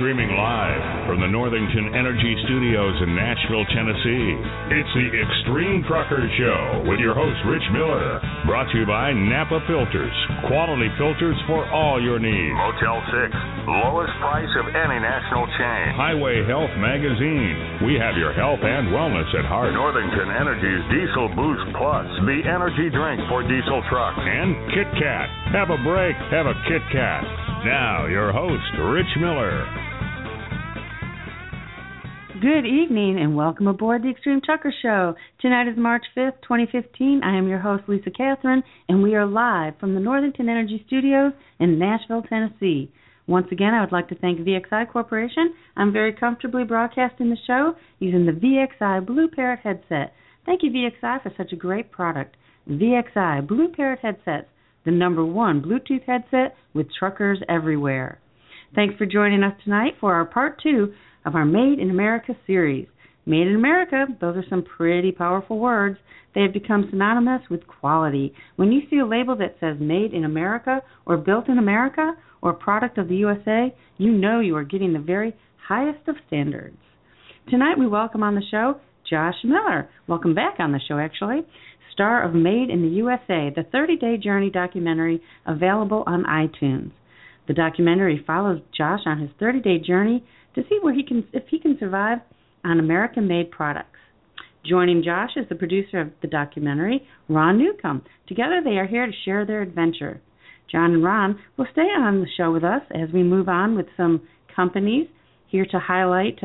Streaming live from the Northington Energy Studios in Nashville, Tennessee, it's the Extreme Truckers Show with your host, Rich Miller. Brought to you by Napa Filters, quality filters for all your needs. Motel 6, lowest price of any national chain. Highway Health Magazine, we have your health and wellness at heart. Northington Energy's Diesel Boost Plus, the energy drink for diesel trucks. And Kit Kat, have a break, have a Kit Kat. Now, your host, Rich Miller. Good evening and welcome aboard the Extreme Trucker Show. Tonight is March 5th, 2015. I am your host, Lisa Catherine, and we are live from the Northington Energy Studios in Nashville, Tennessee. Once again, I would like to thank VXI Corporation. I'm very comfortably broadcasting the show using the VXI Blue Parrot headset. Thank you, VXI, for such a great product. VXI Blue Parrot headsets, the number one Bluetooth headset with truckers everywhere. Thanks for joining us tonight for our part two of our Made in America series. Made in America, those are some pretty powerful words. They have become synonymous with quality. When you see a label that says Made in America or Built in America or Product of the USA, you know you are getting the very highest of standards. Tonight we welcome on the show Josh Miller. Welcome back on the show, actually. Star of Made in the USA, the 30-day journey documentary available on iTunes. The documentary follows Josh on his 30-day journey to see where if he can survive on American-made products. Joining Josh is the producer of the documentary, Ron Newcomb. Together they are here to share their adventure. John and Ron will stay on the show with us as we move on with some companies here to highlight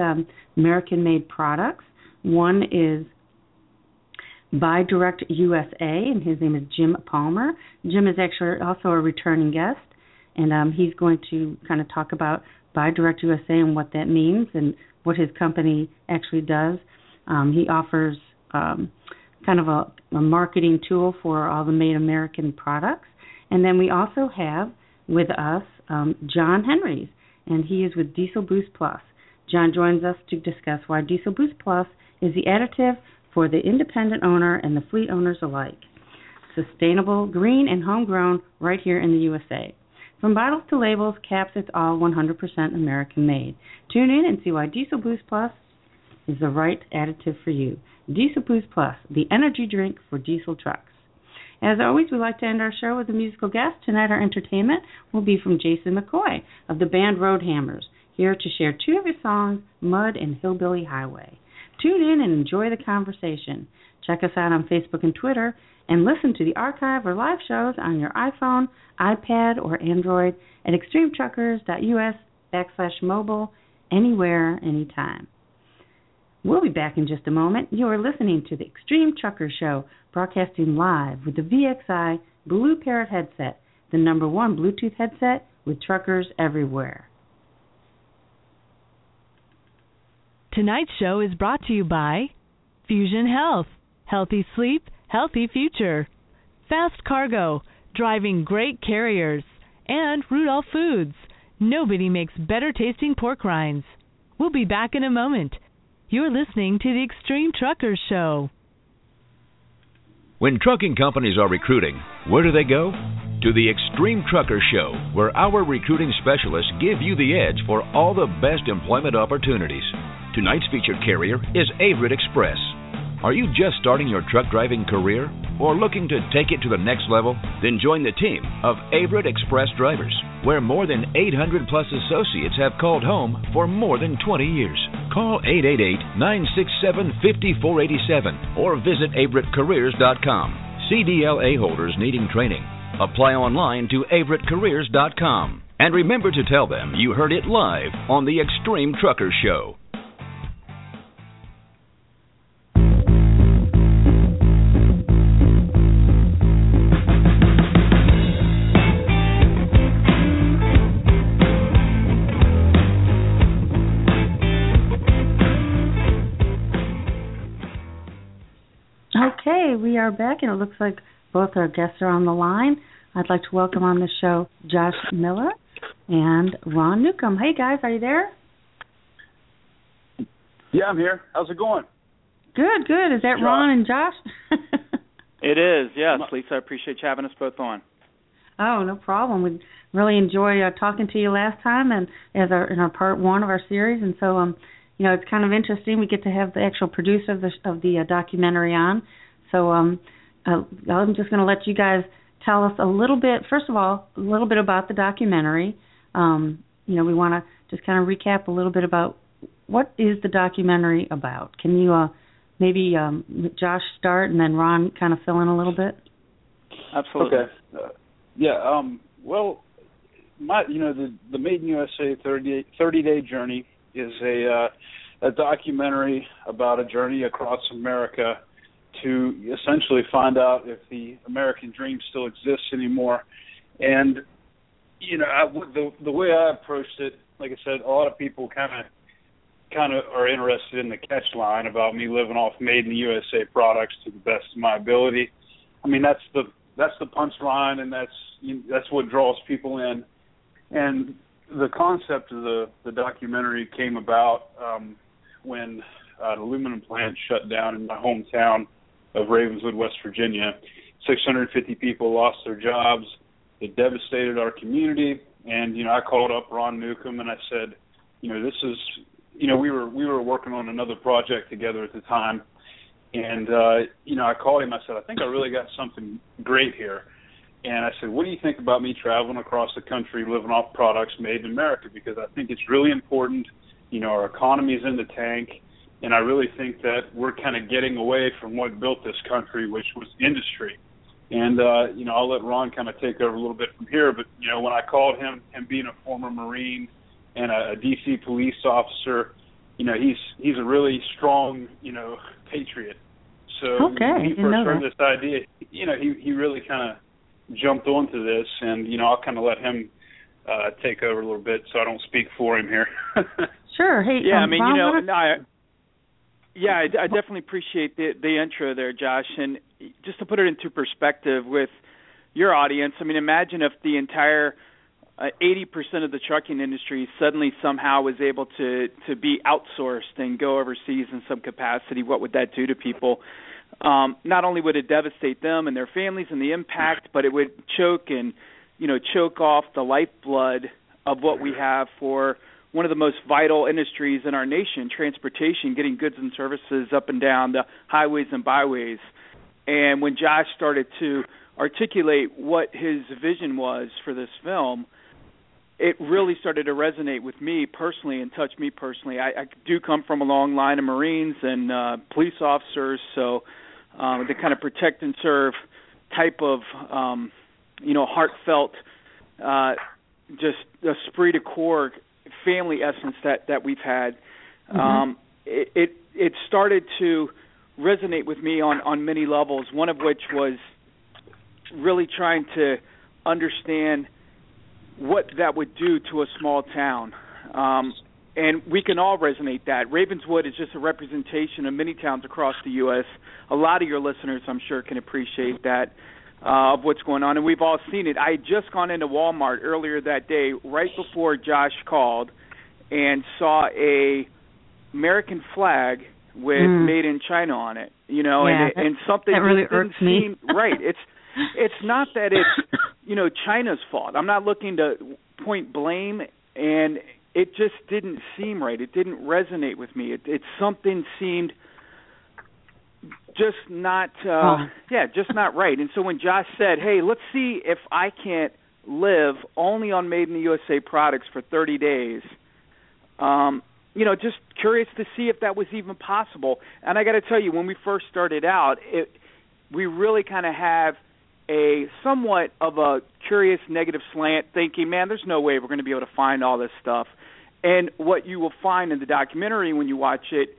American-made products. One is Buy Direct USA, and his name is Jim Palmer. Jim is actually also a returning guest, and he's going to kind of talk about Buy Direct USA and what that means and what his company actually does. He offers kind of a marketing tool for all the Made American products. And then we also have with us John Henrys, and he is with Diesel Boost Plus. John joins us to discuss why Diesel Boost Plus is the additive for the independent owner and the fleet owners alike. Sustainable, green, and homegrown right here in the USA. From bottles to labels, caps, it's all 100% American-made. Tune in and see why Diesel Boost Plus is the right additive for you. Diesel Boost Plus, the energy drink for diesel trucks. As always, we like to end our show with a musical guest. Tonight, our entertainment will be from Jason McCoy of the band Road Hammers, here to share two of his songs, Mud and Hillbilly Highway. Tune in and enjoy the conversation. Check us out on Facebook and Twitter, and listen to the archive or live shows on your iPhone, iPad, or Android at extremetruckers.us/mobile, anywhere, anytime. We'll be back in just a moment. You are listening to the Extreme Trucker Show, broadcasting live with the VXI Blue Parrot headset, the number one Bluetooth headset with truckers everywhere. Tonight's show is brought to you by Fusion Health, Healthy Sleep, Healthy Future, Fast Cargo, Driving Great Carriers, and Rudolph Foods. Nobody makes better tasting pork rinds. We'll be back in a moment. You're listening to the Extreme Truckers Show. When trucking companies are recruiting, where do they go? To the Extreme Trucker Show, where our recruiting specialists give you the edge for all the best employment opportunities. Tonight's featured carrier is Averitt Express. Are you just starting your truck driving career or looking to take it to the next level? Then join the team of Averitt Express drivers, where more than 800-plus associates have called home for more than 20 years. Call 888-967-5487 or visit AverittCareers.com. CDLA holders needing training. Apply online to AverittCareers.com. And remember to tell them you heard it live on the Extreme Trucker Show. Okay, we are back, and it looks like both our guests are on the line. I'd like to welcome on the show Josh Miller and Ron Newcomb. Hey, guys, are you there? Yeah, I'm here. How's it going? Good, good. Is that Ron and Josh? It is, yes. Lisa, I appreciate you having us both on. Oh, no problem. We really enjoyed talking to you last time, and as our in our part one of our series, and so you know, it's kind of interesting. We get to have the actual producer of the documentary on. So I'm just going to let you guys tell us a little bit. First of all, a little bit about the documentary. You know, we want to just kind of recap a little bit about what is the documentary about. Can you maybe Josh start and then Ron kind of fill in a little bit? Absolutely. Okay. Well, the Made in USA 30-day journey is a documentary about a journey across America to essentially find out if the American dream still exists anymore. And, you know, the way I approached it, like I said, a lot of people kind of are interested in the catch line about me living off Made in the USA products to the best of my ability. I mean, that's the punchline, and that's what draws people in. And the concept of the documentary came about when an aluminum plant shut down in my hometown of Ravenswood, West Virginia. 650 people lost their jobs. It devastated our community. And, you know, I called up Ron Newcomb and I said, you know, this is, you know, we were working on another project together at the time. And, you know, I called him. I said, I think I really got something great here. And I said, what do you think about me traveling across the country living off products made in America? Because I think it's really important. You know, our economy's in the tank. And I really think that we're kind of getting away from what built this country, which was industry. And, you know, I'll let Ron kind of take over a little bit from here. But, you know, when I called him being a former Marine and a D.C. police officer, you know, he's a really strong, you know, patriot. So when he first heard this idea, you know, he really kind of jumped onto this. And, you know, I'll kind of let him take over a little bit so I don't speak for him here. Sure. Hey, yeah, I mean, Ron, you know, I definitely appreciate the intro there, Josh. And just to put it into perspective with your audience, I mean, imagine if the entire 80% of the trucking industry suddenly somehow was able to be outsourced and go overseas in some capacity. What would that do to people? Not only would it devastate them and their families and the impact, but it would choke off the lifeblood of what we have for one of the most vital industries in our nation, transportation, getting goods and services up and down the highways and byways. And when Josh started to articulate what his vision was for this film, it really started to resonate with me personally and touch me personally. I do come from a long line of Marines and police officers, so the kind of protect and serve type of, heartfelt, just esprit de corps family essence that we've had. Mm-hmm. It started to resonate with me on many levels, one of which was really trying to understand what that would do to a small town. And we can all resonate that. Ravenswood is just a representation of many towns across the U.S. A lot of your listeners, I'm sure, can appreciate that, of what's going on, and we've all seen it. I had just gone into Walmart earlier that day, right before Josh called, and saw a American flag with "Made in China" on it. You know, yeah, and something that really irks me. Right? It's not that it's China's fault. I'm not looking to point blame, and it just didn't seem right. It didn't resonate with me. It something seemed just not, just not right. And so when Josh said, hey, let's see if I can't live only on Made in the USA products for 30 days, just curious to see if that was even possible. And I got to tell you, when we first started out, we really kind of have a somewhat of a curious negative slant, thinking, man, there's no way we're going to be able to find all this stuff. And what you will find in the documentary when you watch it,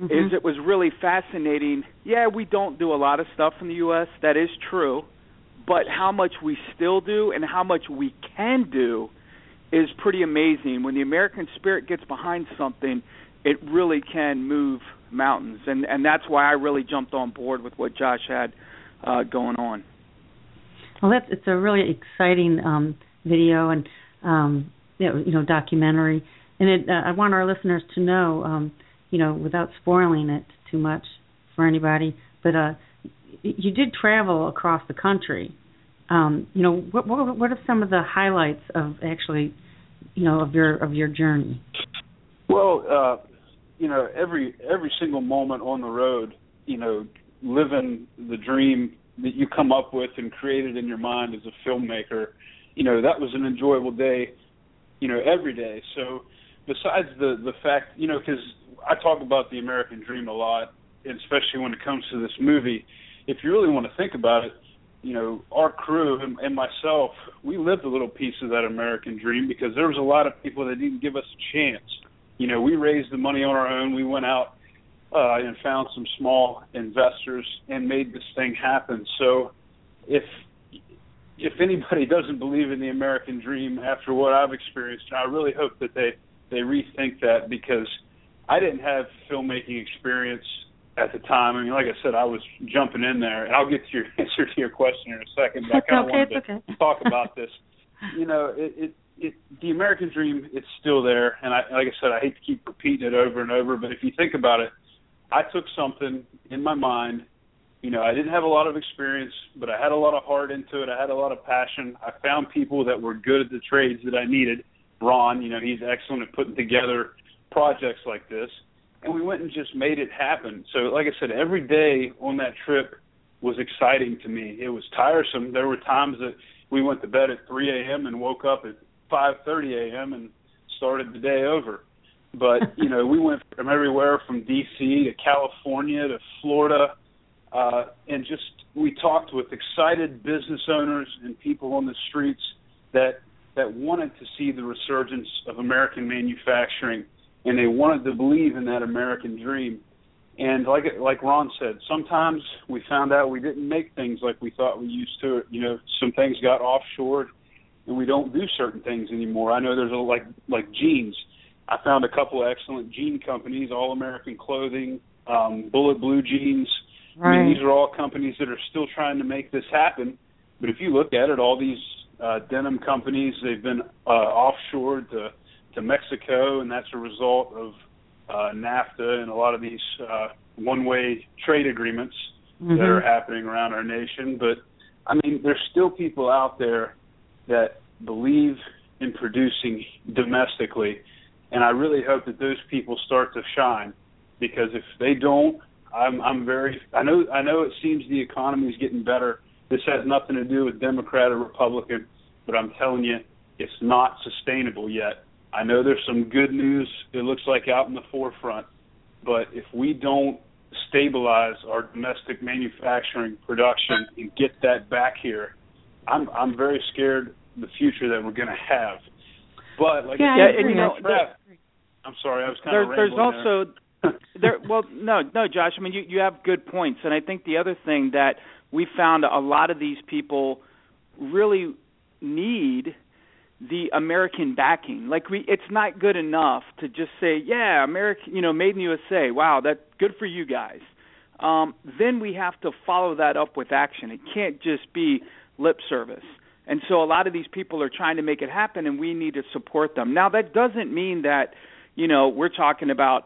mm-hmm. is it was really fascinating. Yeah, we don't do a lot of stuff in the U.S. That is true. But how much we still do and how much we can do is pretty amazing. When the American spirit gets behind something, it really can move mountains. And that's why I really jumped on board with what Josh had going on. Well, it's a really exciting video and, documentary. And I want our listeners to know, without spoiling it too much for anybody, but you did travel across the country You know, what are some of the highlights of actually, you know, of your journey? Well, you know, every single moment on the road, you know, living the dream that you come up with and created in your mind as a filmmaker, you know, that was an enjoyable day, you know, every day. So besides the fact, you know, because I talk about the American dream a lot, and especially when it comes to this movie, if you really want to think about it, you know, our crew and myself, we lived a little piece of that American dream because there was a lot of people that didn't give us a chance. You know, we raised the money on our own. We went out and found some small investors and made this thing happen. So if anybody doesn't believe in the American dream after what I've experienced, I really hope that they rethink that, because I didn't have filmmaking experience at the time. I mean, like I said, I was jumping in there, and I'll get to your answer to your question in a second, but I kind of wanted to talk about this. You know, the American dream, it's still there, and like I said, I hate to keep repeating it over and over, but if you think about it, I took something in my mind. You know, I didn't have a lot of experience, but I had a lot of heart into it. I had a lot of passion. I found people that were good at the trades that I needed. Ron, you know, he's excellent at putting together projects like this. And we went and just made it happen. So, like I said, every day on that trip was exciting to me. It was tiresome. There were times that we went to bed at 3 a.m. and woke up at 5:30 a.m. and started the day over. But, you know, we went from everywhere, from D.C. to California to Florida, and just we talked with excited business owners and people on the streets that wanted to see the resurgence of American manufacturing, and they wanted to believe in that American dream. And like Ron said, sometimes we found out we didn't make things like we thought we used to. You know, some things got offshored, and we don't do certain things anymore. I know there's like jeans. I found a couple of excellent jean companies, All American Clothing, Bull-It Blue Jeans. Right. I mean, these are all companies that are still trying to make this happen. But if you look at it, all these denim companies, they've been offshored to Mexico, and that's a result of NAFTA and a lot of these one-way trade agreements mm-hmm. that are happening around our nation. But, I mean, there's still people out there that believe in producing domestically. And I really hope that those people start to shine, because if they don't, I know it seems the economy is getting better. This has nothing to do with Democrat or Republican, but I'm telling you, it's not sustainable yet. I know there's some good news, it looks like, out in the forefront, but if we don't stabilize our domestic manufacturing production and get that back here, I'm very scared the future that we're going to have. But like you know, I'm sorry, I was kind of rambling. There's also well, no, Josh. I mean, you have good points, and I think the other thing that we found a lot of these people really need the American backing. Like it's not good enough to just say, yeah, American, you know, made in the USA. Wow, that's good for you guys. Then we have to follow that up with action. It can't just be lip service. And so a lot of these people are trying to make it happen, and we need to support them. Now, that doesn't mean that, you know, we're talking about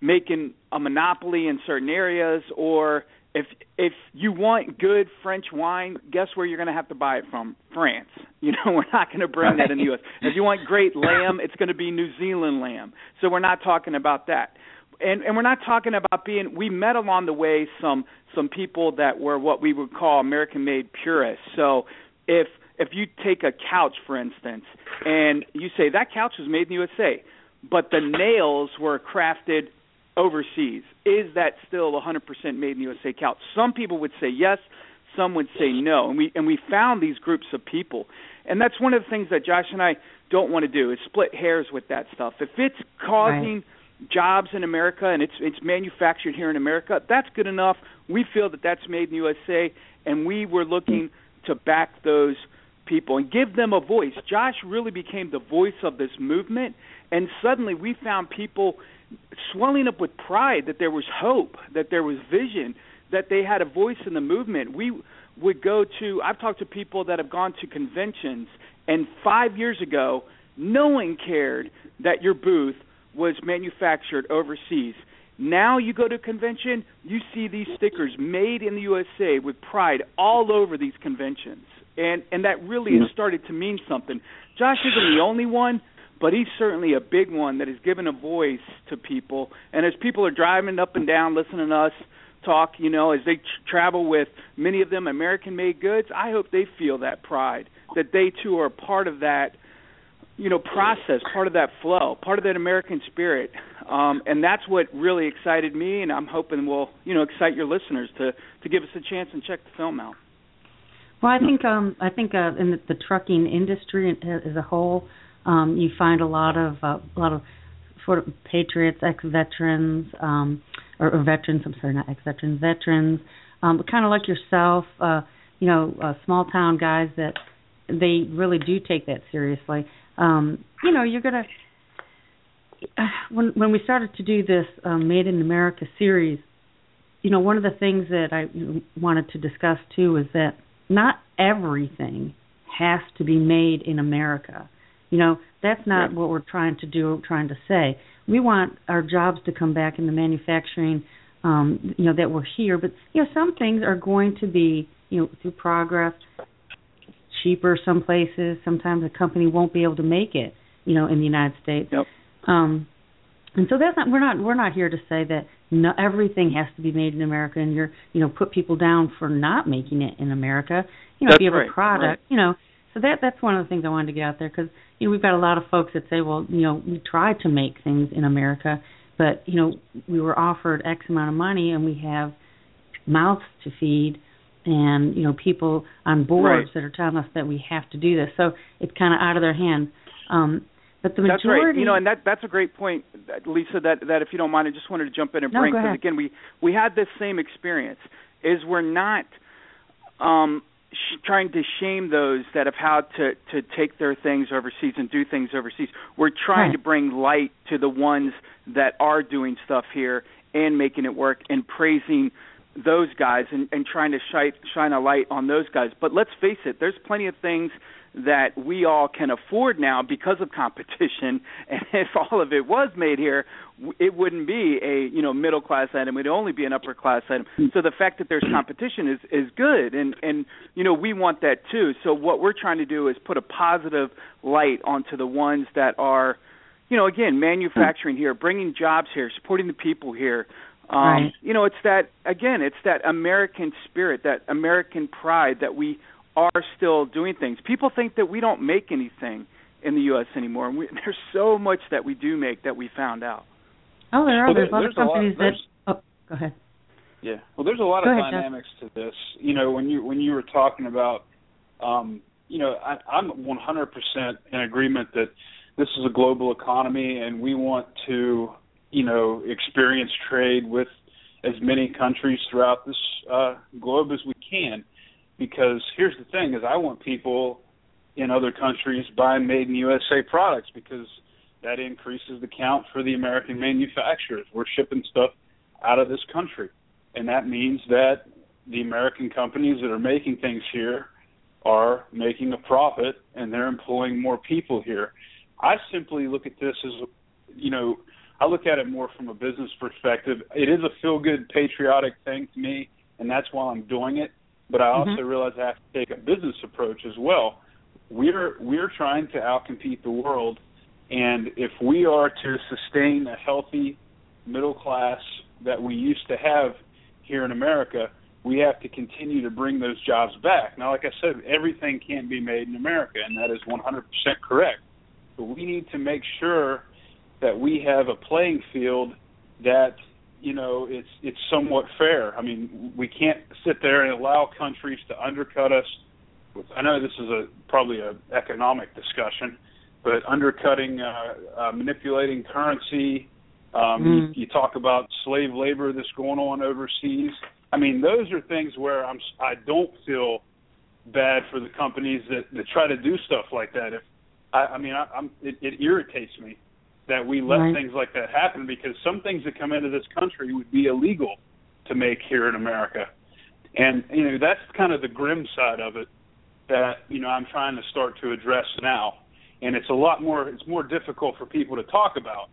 making a monopoly in certain areas, or if you want good French wine, guess where you're going to have to buy it from? France. You know, we're not going to bring that in the U.S. If you want great lamb, it's going to be New Zealand lamb. So we're not talking about that. And we're not talking about being – we met along the way some people that were what we would call American-made purists. So if you take a couch, for instance, and you say that couch was made in the USA, but the nails were crafted overseas, is that still 100% made in the USA couch? Some people would say yes, some would say no, and we found these groups of people. And that's one of the things that Josh and I don't want to do, is split hairs with that stuff. If it's causing jobs in America and it's manufactured here in America, that's good enough. We feel that that's made in the USA, and we were looking to back those people and give them a voice. Josh really became the voice of this movement, and suddenly we found people swelling up with pride that there was hope, that there was vision, that they had a voice in the movement. We would go to, I've talked to people that have gone to conventions, and 5 years ago, no one cared that your booth was manufactured overseas. Now you go to a convention, you see these stickers, made in the USA, with pride all over these conventions. And that really has started to mean something. Josh isn't the only one, but he's certainly a big one that has given a voice to people. And as people are driving up and down, listening to us talk, you know, as they travel with many of them American-made goods, I hope they feel that pride, that they too are part of that, you know, process, part of that flow, part of that American spirit. And that's what really excited me, and I'm hoping will, you know, excite your listeners to give us a chance and check the film out. Well, I think in the trucking industry as a whole, you find a lot of sort of patriots, ex-veterans, or veterans. I'm sorry, not ex-veterans, veterans. But kind of like yourself, small town guys that they really do take that seriously. You're gonna when we started to do this Made in America series, you know, one of the things that I wanted to discuss too is that not everything has to be made in America. You know, that's not what we're trying to do, trying to say. We want our jobs to come back in the manufacturing, that we're here. But, you know, some things are going to be, you know, through progress, cheaper some places. Sometimes a company won't be able to make it, you know, in the United States. Yep. And so that's not we're not here to say that no, everything has to be made in America, and put people down for not making it in America. You know, that's if you have a product, you know. So that's one of the things I wanted to get out there, because we've got a lot of folks that say, well, you know, we tried to make things in America, but you know, we were offered X amount of money, and we have mouths to feed, and you know, people on boards that are telling us that we have to do this. So it's kind of out of their hands. But the majority... That's right. You know, and that's a great point, Lisa, that if you don't mind, I just wanted to jump in and bring, because again, we had this same experience, is we're not trying to shame those that have had to take their things overseas and do things overseas. We're trying to bring light to the ones that are doing stuff here and making it work, and praising those guys and trying to shine a light on those guys. But let's face it, there's plenty of things that we all can afford now because of competition, and if all of it was made here, it wouldn't be a middle class item. It'd only be an upper class item. So the fact that there's competition is good, and we want that too. So what we're trying to do is put a positive light onto the ones that are, again, manufacturing here, bringing jobs here, supporting the people here. It's that American spirit, that American pride that we are still doing things. People think that we don't make anything in the U.S. anymore. And there's so much that we do make that we found out. Oh, there are. Well, there's other companies that... Oh, go ahead. Yeah. Well, there's a lot of dynamics to this. You know, when you were talking about, I'm 100% in agreement that this is a global economy, and we want to, experience trade with as many countries throughout this globe as we can. Because here's the thing: is I want people in other countries buying Made in USA products, because that increases the count for the American manufacturers. We're shipping stuff out of this country, and that means that the American companies that are making things here are making a profit, and they're employing more people here. I simply look at this as, I look at it more from a business perspective. It is a feel-good, patriotic thing to me, and that's why I'm doing it. But I also realize I have to take a business approach as well. We're trying to outcompete the world, and if we are to sustain a healthy middle class that we used to have here in America, we have to continue to bring those jobs back. Now, like I said, everything can't be made in America, and that is 100% correct. But we need to make sure that we have a playing field that it's somewhat fair. I mean, we can't sit there and allow countries to undercut us. I know this is probably an economic discussion, but undercutting, manipulating currency, you talk about slave labor that's going on overseas. I mean, those are things where I don't feel bad for the companies that try to do stuff like that. It irritates me that we let things like that happen, because some things that come into this country would be illegal to make here in America. And, that's kind of the grim side of it that, I'm trying to start to address now. And it's more difficult for people to talk about,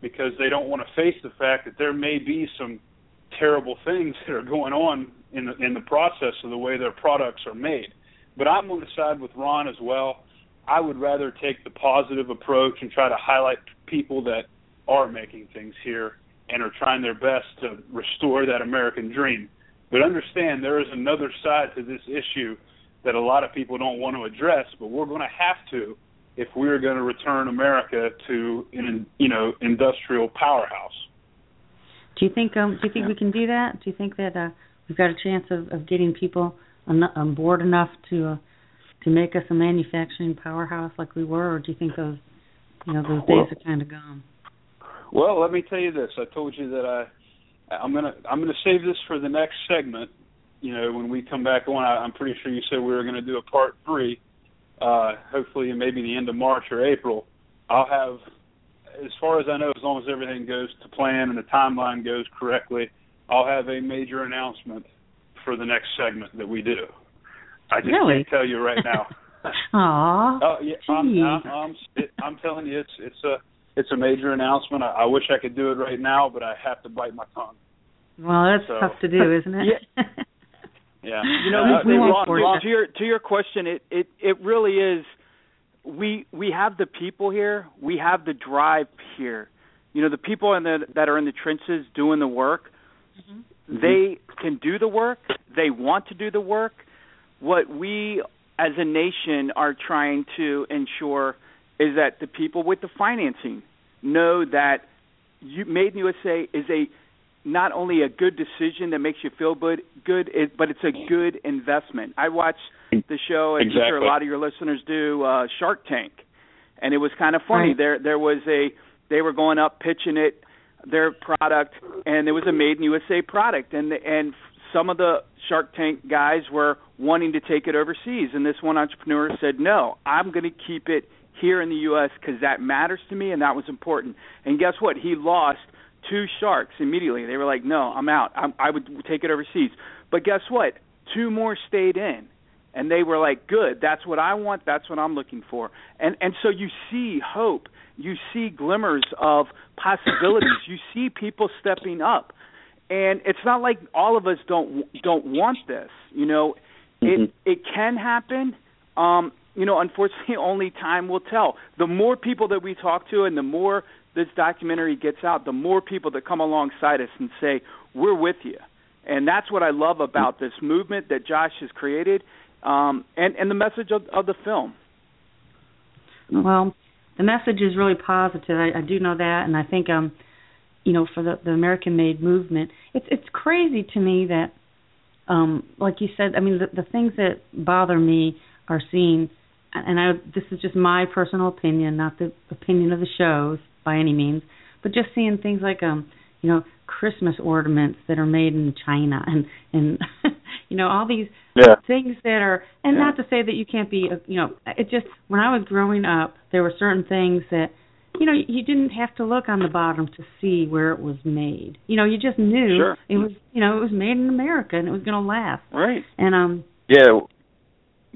because they don't want to face the fact that there may be some terrible things that are going on in the process of the way their products are made. But I'm on the side with Ron as well. I would rather take the positive approach and try to highlight people that are making things here and are trying their best to restore that American dream. But understand there is another side to this issue that a lot of people don't want to address, but we're going to have to if we're going to return America to an industrial powerhouse. Do you think we can do that? Do you think that we've got a chance of getting people on board enough to make us a manufacturing powerhouse like we were, or do you think those days are kind of gone? Well, let me tell you this. I told you that I'm gonna save this for the next segment. You know, when we come back on, I'm pretty sure you said we were going to do a part 3, hopefully maybe the end of March or April. I'll have, as far as I know, as long as everything goes to plan and the timeline goes correctly, I'll have a major announcement for the next segment that we do. I just can't tell you right now. Aww. Oh, yeah, I'm telling you, it's a major announcement. I wish I could do it right now, but I have to bite my tongue. Well, that's tough to do, isn't it? Yeah. Yeah. Ron, to your question, it really is. We have the people here. We have the drive here. You know, the people that are in the trenches doing the work. Mm-hmm. They can do the work. They want to do the work. What we as a nation are trying to ensure is that the people with the financing know that Made in USA is not only a good decision that makes you feel good, but it's a good investment. I watch the show, and I'm sure a lot of your listeners do, Shark Tank, and it was kind of funny. Right. They were going up pitching their product, and it was a Made in USA product, and some of the Shark Tank guys were wanting to take it overseas, and this one entrepreneur said, "No, I'm going to keep it here in the U.S. because that matters to me, and that was important." And guess what? He lost 2 sharks immediately. They were like, "No, I'm out. I would take it overseas." But guess what? 2 more stayed in, and they were like, "Good. That's what I want. That's what I'm looking for." And so you see hope. You see glimmers of possibilities. You see people stepping up, and it's not like all of us don't want this. You know, it can happen. You know, unfortunately, only time will tell. The more people that we talk to, and the more this documentary gets out, the more people that come alongside us and say, "We're with you." And that's what I love about this movement that Josh has created, and the message of the film. Well, the message is really positive. I do know that, and I think, for the American-made movement, it's crazy to me that, like you said, I mean, the things that bother me are seeing, and this is just my personal opinion, not the opinion of the shows by any means, but just seeing things like, Christmas ornaments that are made in China and all these things that are, and not to say that you can't be, it just, when I was growing up, there were certain things that, you didn't have to look on the bottom to see where it was made. You just knew it was, it was made in America and it was going to last. Right. And,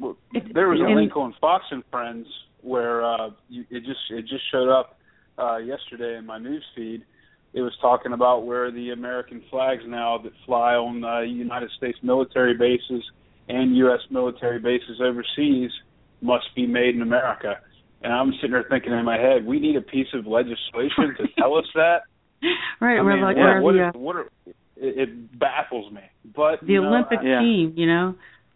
well, there was a link on Fox and Friends where it just showed up yesterday in my news feed. It was talking about where the American flags now that fly on United States military bases and U.S. military bases overseas must be made in America. And I'm sitting there thinking in my head, we need a piece of legislation to tell us that. Right. I mean, it baffles me. But the Olympic team,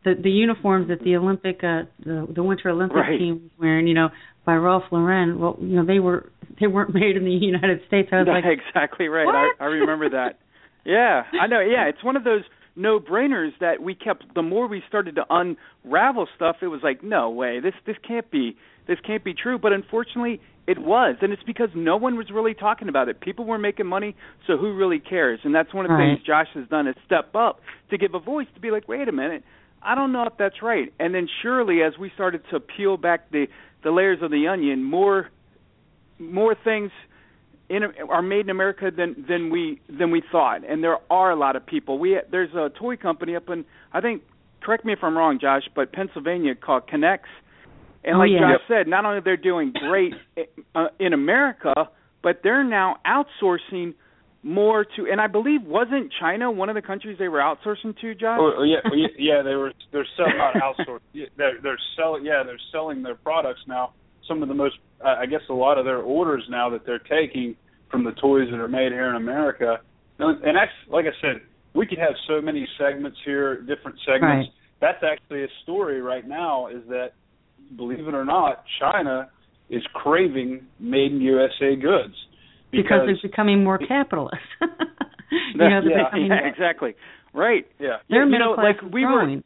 The uniforms that the Olympic, the Winter Olympic team was wearing, by Ralph Lauren, well, they weren't made in the United States. I was exactly right. What? I remember that. Yeah, I know. Yeah, it's one of those no-brainers that we kept. The more we started to unravel stuff, it was like, no way, this can't be true. But unfortunately, it was, and it's because no one was really talking about it. People were making money, so who really cares? And that's one of the things Josh has done is step up to give a voice to be like, wait a minute. I don't know if that's right. And then surely as we started to peel back the layers of the onion, more things are made in America than we thought. And there are a lot of people. There's a toy company up in, I think, correct me if I'm wrong, Josh, but Pennsylvania called Connex. And Josh said, not only they're doing great in America, but they're now outsourcing more to, and I believe wasn't China one of the countries they were outsourcing to, Josh? Oh, yeah, they were. They're selling out outsourcing. They're selling their products now. Some of the most, I guess, a lot of their orders now that they're taking from the toys that are made here in America. And that's, like I said, we could have so many segments here, different segments. Right. That's actually a story right now, is that, believe it or not, China is craving Made in USA goods. Because they're becoming more capitalist. Exactly. Right. Yeah. Their middle class is growing.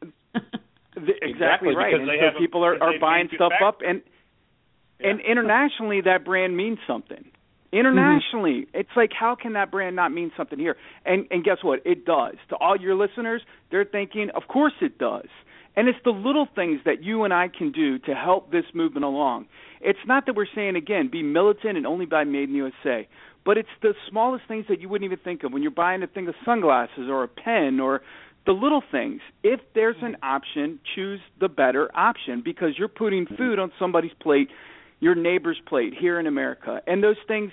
Exactly right. And so people are buying stuff up. And internationally, that brand means something. Internationally, mm-hmm. It's like, how can that brand not mean something here? And guess what? It does. To all your listeners, they're thinking, of course it does. And it's the little things that you and I can do to help this movement along. It's not that we're saying, again, be militant and only buy Made in the USA, but it's the smallest things that you wouldn't even think of when you're buying a thing of sunglasses or a pen or the little things. If there's an option, choose the better option, because you're putting food on somebody's plate, your neighbor's plate here in America. And those things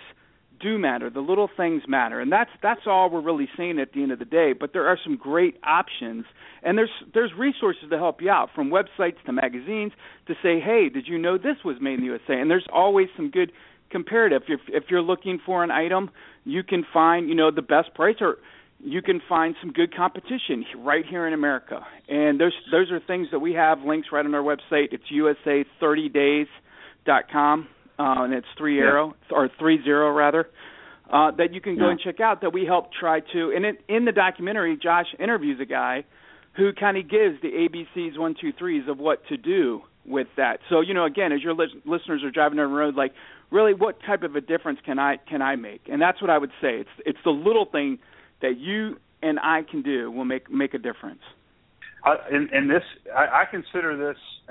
do matter. The little things matter. And that's all we're really saying at the end of the day. But there are some great options. And there's resources to help you out, from websites to magazines to say, hey, did you know this was made in the USA? And there's always some good comparative. If you're looking for an item, you can find, the best price, or you can find some good competition right here in America. And those are things that we have links right on our website. It's USA30days.com. And it's 30 rather, that you can go and check out, that we help try to. And in the documentary, Josh interviews a guy who kind of gives the ABCs, 1, 2, 3s of what to do with that. So, again, as your listeners are driving down the road, like, really, what type of a difference can I make? And that's what I would say. It's the little thing that you and I can do will make a difference. I consider this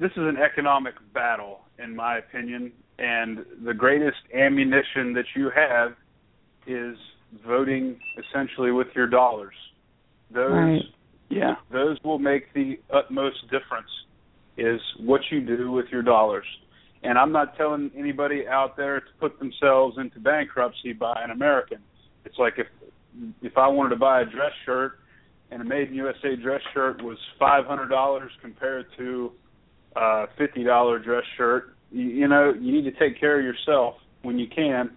this is an economic battle, in my opinion, and the greatest ammunition that you have is voting, essentially, with your dollars. Those will make the utmost difference, is what you do with your dollars. And I'm not telling anybody out there to put themselves into bankruptcy by an American. It's like, if I wanted to buy a dress shirt, and a Made in USA dress shirt was $500 compared to $50 dress shirt. You need to take care of yourself when you can.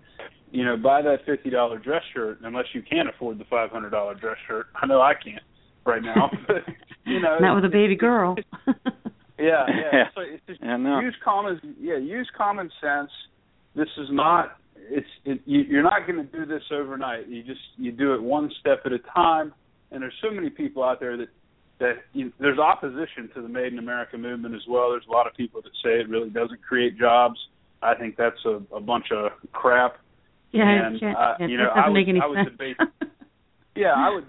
Buy that $50 dress shirt, unless you can't afford the $500 dress shirt. I know I can't right now. But, not with a baby girl. Yeah. So it's just, use common sense. This is not. You're not going to do this overnight. You do it one step at a time. And there's so many people out there that there's opposition to the Made in America movement as well. There's a lot of people that say it really doesn't create jobs. I think that's a bunch of crap. Yeah, and, I would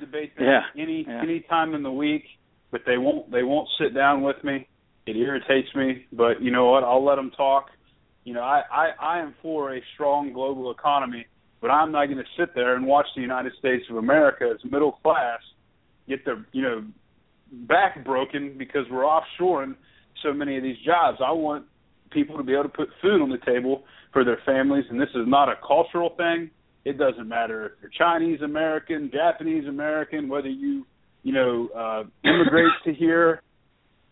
debate them any time in the week, but they won't sit down with me. It irritates me, but you know what? I'll let them talk. I am for a strong global economy. But I'm not going to sit there and watch the United States of America as middle class get their, back broken because we're offshoring so many of these jobs. I want people to be able to put food on the table for their families, and this is not a cultural thing. It doesn't matter if you're Chinese American, Japanese American, whether you immigrate to here.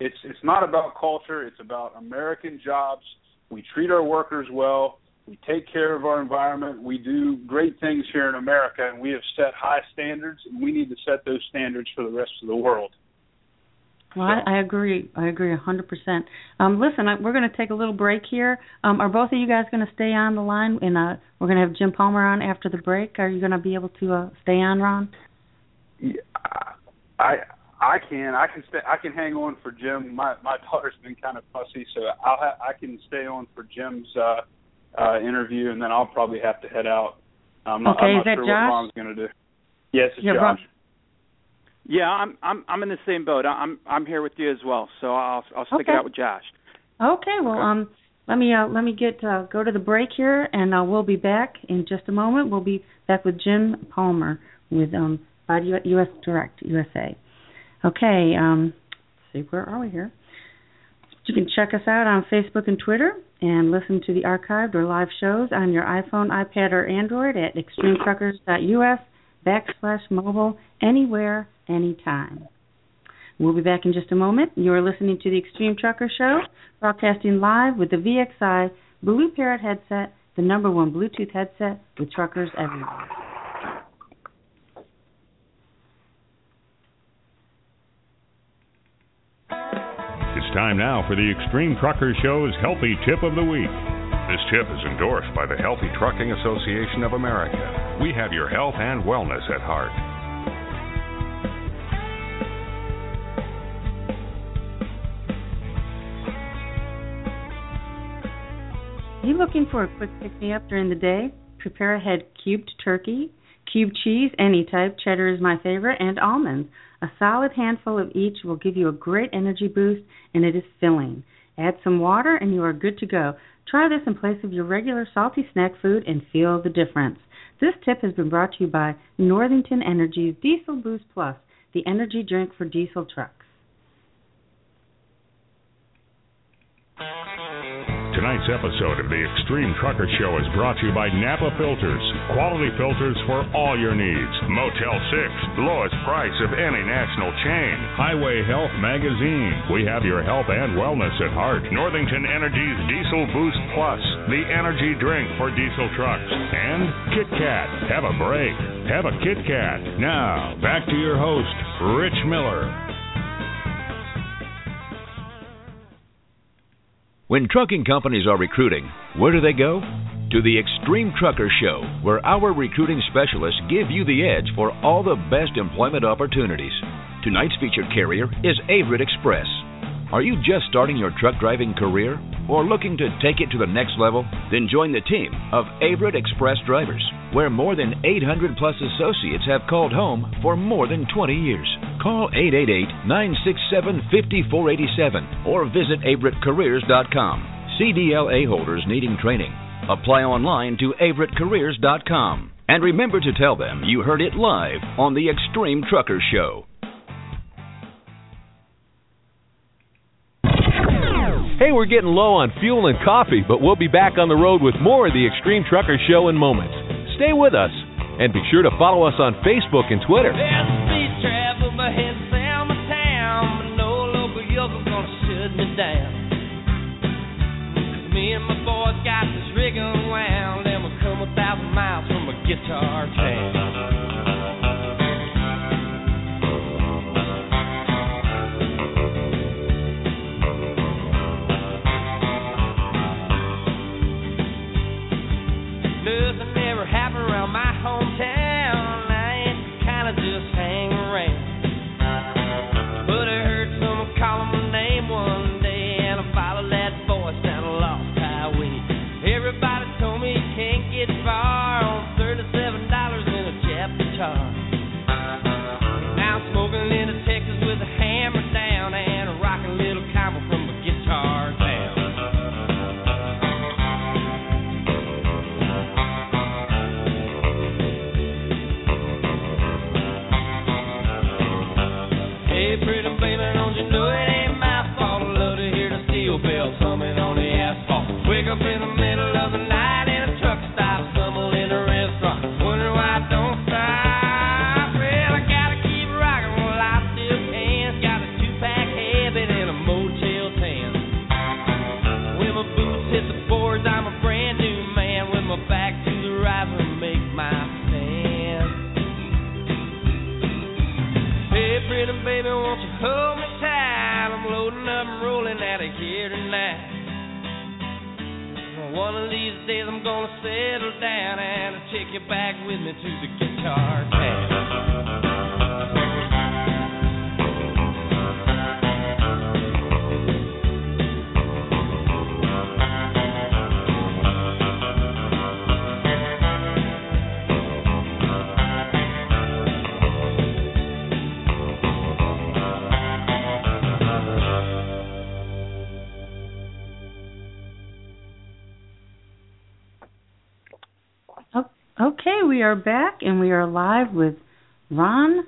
It's not about culture. It's about American jobs. We treat our workers well. We take care of our environment. We do great things here in America, and we have set high standards, and we need to set those standards for the rest of the world. Well, so. I agree. 100%. Listen, we're going to take a little break here. Are both of you guys going to stay on the line? And we're going to have Jim Palmer on after the break. Are you going to be able to stay on, Ron? Yeah, I can. I can hang on for Jim. My daughter's been kind of fussy, so I can stay on for Jim's interview, and then I'll probably have to head out. I'm not sure what Ron's going to do. Yes, it's Josh. Ron. Yeah, I'm in the same boat. I'm here with you as well, so I'll stick it out with Josh. Okay. Well, let me go to the break here, and we'll be back in just a moment. We'll be back with Jim Palmer with Buy Direct USA. Okay. Let's see, where are we here? You can check us out on Facebook and Twitter. and listen to the archived or live shows on your iPhone, iPad, or Android at extremetruckers.us/mobile, anywhere, anytime. We'll be back in just a moment. You're listening to the Extreme Trucker Show, broadcasting live with the VXI Blue Parrot headset, the number one Bluetooth headset with truckers everywhere. It's time now for the Extreme Trucker Show's Healthy Tip of the Week. This tip is endorsed by the Healthy Trucking Association of America. We have your health and wellness at heart. Are you looking for a quick pick-me-up during the day? Prepare ahead cubed turkey, cubed cheese, any type, cheddar is my favorite, and almonds. A solid handful of each will give you a great energy boost, and it is filling. Add some water, and you are good to go. Try this in place of your regular salty snack food and feel the difference. This tip has been brought to you by Northington Energy's Diesel Boost Plus, the energy drink for diesel trucks. Tonight's episode of the Extreme Trucker Show is brought to you by Napa Filters. Quality filters for all your needs. Motel 6, lowest price of any national chain. Highway Health Magazine. We have your health and wellness at heart. Northington Energy's Diesel Boost Plus, the energy drink for diesel trucks. And Kit Kat. Have a break. Have a Kit Kat. Now, back to your host, Rich Miller. When trucking companies are recruiting, where do they go? To the Extreme Trucker Show, where our recruiting specialists give you the edge for all the best employment opportunities. Tonight's featured carrier is Averitt Express. Are you just starting your truck driving career or looking to take it to the next level? Then join the team of Averitt Express drivers, where more than 800-plus associates have called home for more than 20 years. Call 888-967-5487 or visit AverittCareers.com. CDLA holders needing training. Apply online to AverittCareers.com. And remember to tell them you heard it live on the Extreme Trucker Show. Hey, we're getting low on fuel and coffee, but we'll be back on the road with more of the Extreme Trucker Show in moments. Stay with us, and be sure to follow us on Facebook and Twitter. We are back, and we are live with Ron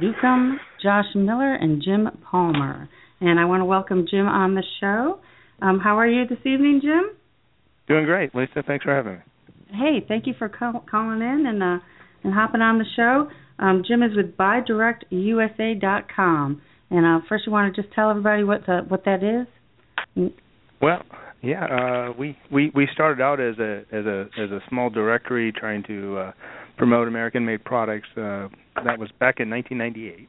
Newcomb, Josh Miller, and Jim Palmer. And I want to welcome Jim on the show. How are you this evening, Jim? Doing great, Lisa. Thanks for having me. Hey, thank you for calling in and hopping on the show. Jim is with BuyDirectUSA.com. And first you want to just tell everybody what that is? Well, yeah, we started out as a small directory trying to promote American-made products. That was back in 1998,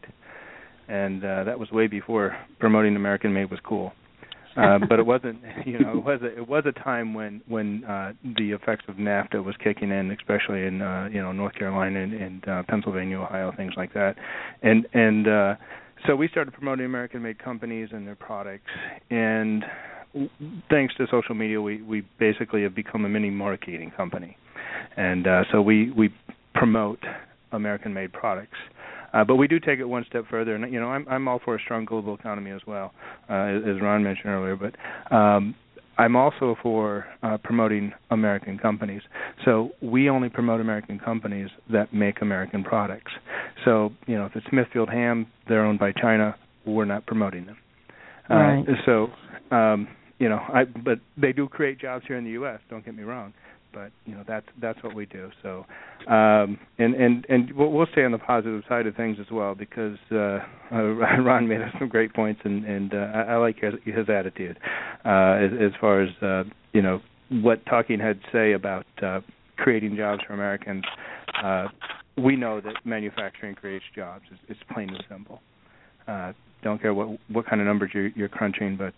and that was way before promoting American-made was cool. But it wasn't, it was a time when the effects of NAFTA was kicking in, especially in North Carolina and Pennsylvania, Ohio, things like that, and so we started promoting American-made companies and their products, and thanks to social media, we basically have become a mini marketing company, and so we promote American-made products. But we do take it one step further, and I'm all for a strong global economy as well, as Ron mentioned earlier. But I'm also for promoting American companies. So we only promote American companies that make American products. So if it's Smithfield Ham, they're owned by China. We're not promoting them. Right. So but they do create jobs here in the U.S. Don't get me wrong. But that's what we do. So, and we'll stay on the positive side of things as well, because Ron made us some great points, and I like his attitude as far as what talking heads say about creating jobs for Americans. We know that manufacturing creates jobs. It's plain and simple. Don't care what kind of numbers you're crunching, but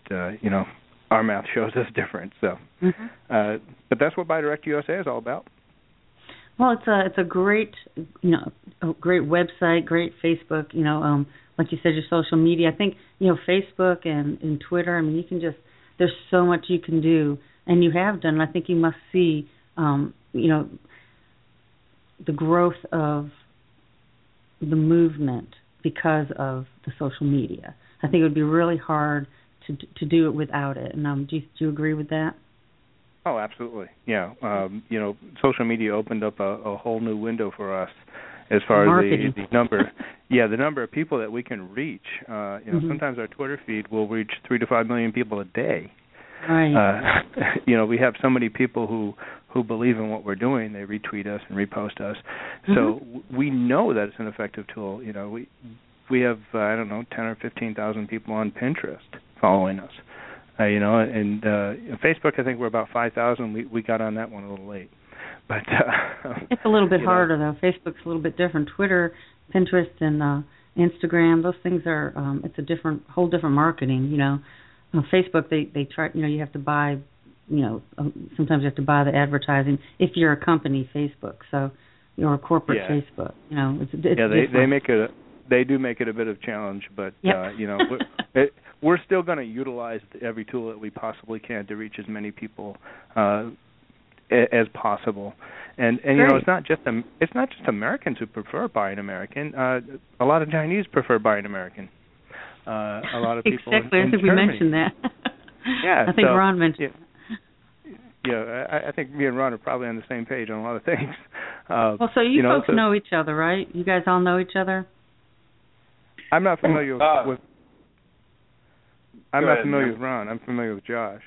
our math shows us different, so. Mm-hmm. But that's what Buy Direct USA is all about. Well, it's a great, great website, great Facebook. Like you said, your social media. I think Facebook and Twitter. I mean, you can just there's so much you can do, and you have done. And I think you must see, the growth of the movement because of the social media. I think it would be really hard to do it without it. And do you agree with that? Oh, absolutely. Yeah. Social media opened up a whole new window for us as far as the number. Yeah, the number of people that we can reach. Sometimes our Twitter feed will reach 3 to 5 million people a day. Right. We have so many people who believe in what we're doing. They retweet us and repost us. Mm-hmm. So we know that it's an effective tool. We have 10,000 or 15,000 people on Pinterest following us. And Facebook, I think we're about 5,000. We got on that one a little late. But it's a little bit harder, though. Facebook's a little bit different. Twitter, Pinterest, and Instagram, those things are, it's a whole different marketing, On Facebook, they try, you have to buy, sometimes you have to buy the advertising if you're a company, Facebook, so, or a corporate Facebook, It's they make it They do make it a bit of a challenge, but we're still going to utilize every tool that we possibly can to reach as many people as possible. And it's not just Americans who prefer buying American. A lot of Chinese prefer buying American. A lot of people exactly. I think Germany. We mentioned that. Yeah, I think Ron mentioned. Yeah. Yeah, I think me and Ron are probably on the same page on a lot of things. So you folks know each other, right? You guys all know each other. I'm not familiar with. I'm not familiar with Ron. I'm familiar with Josh.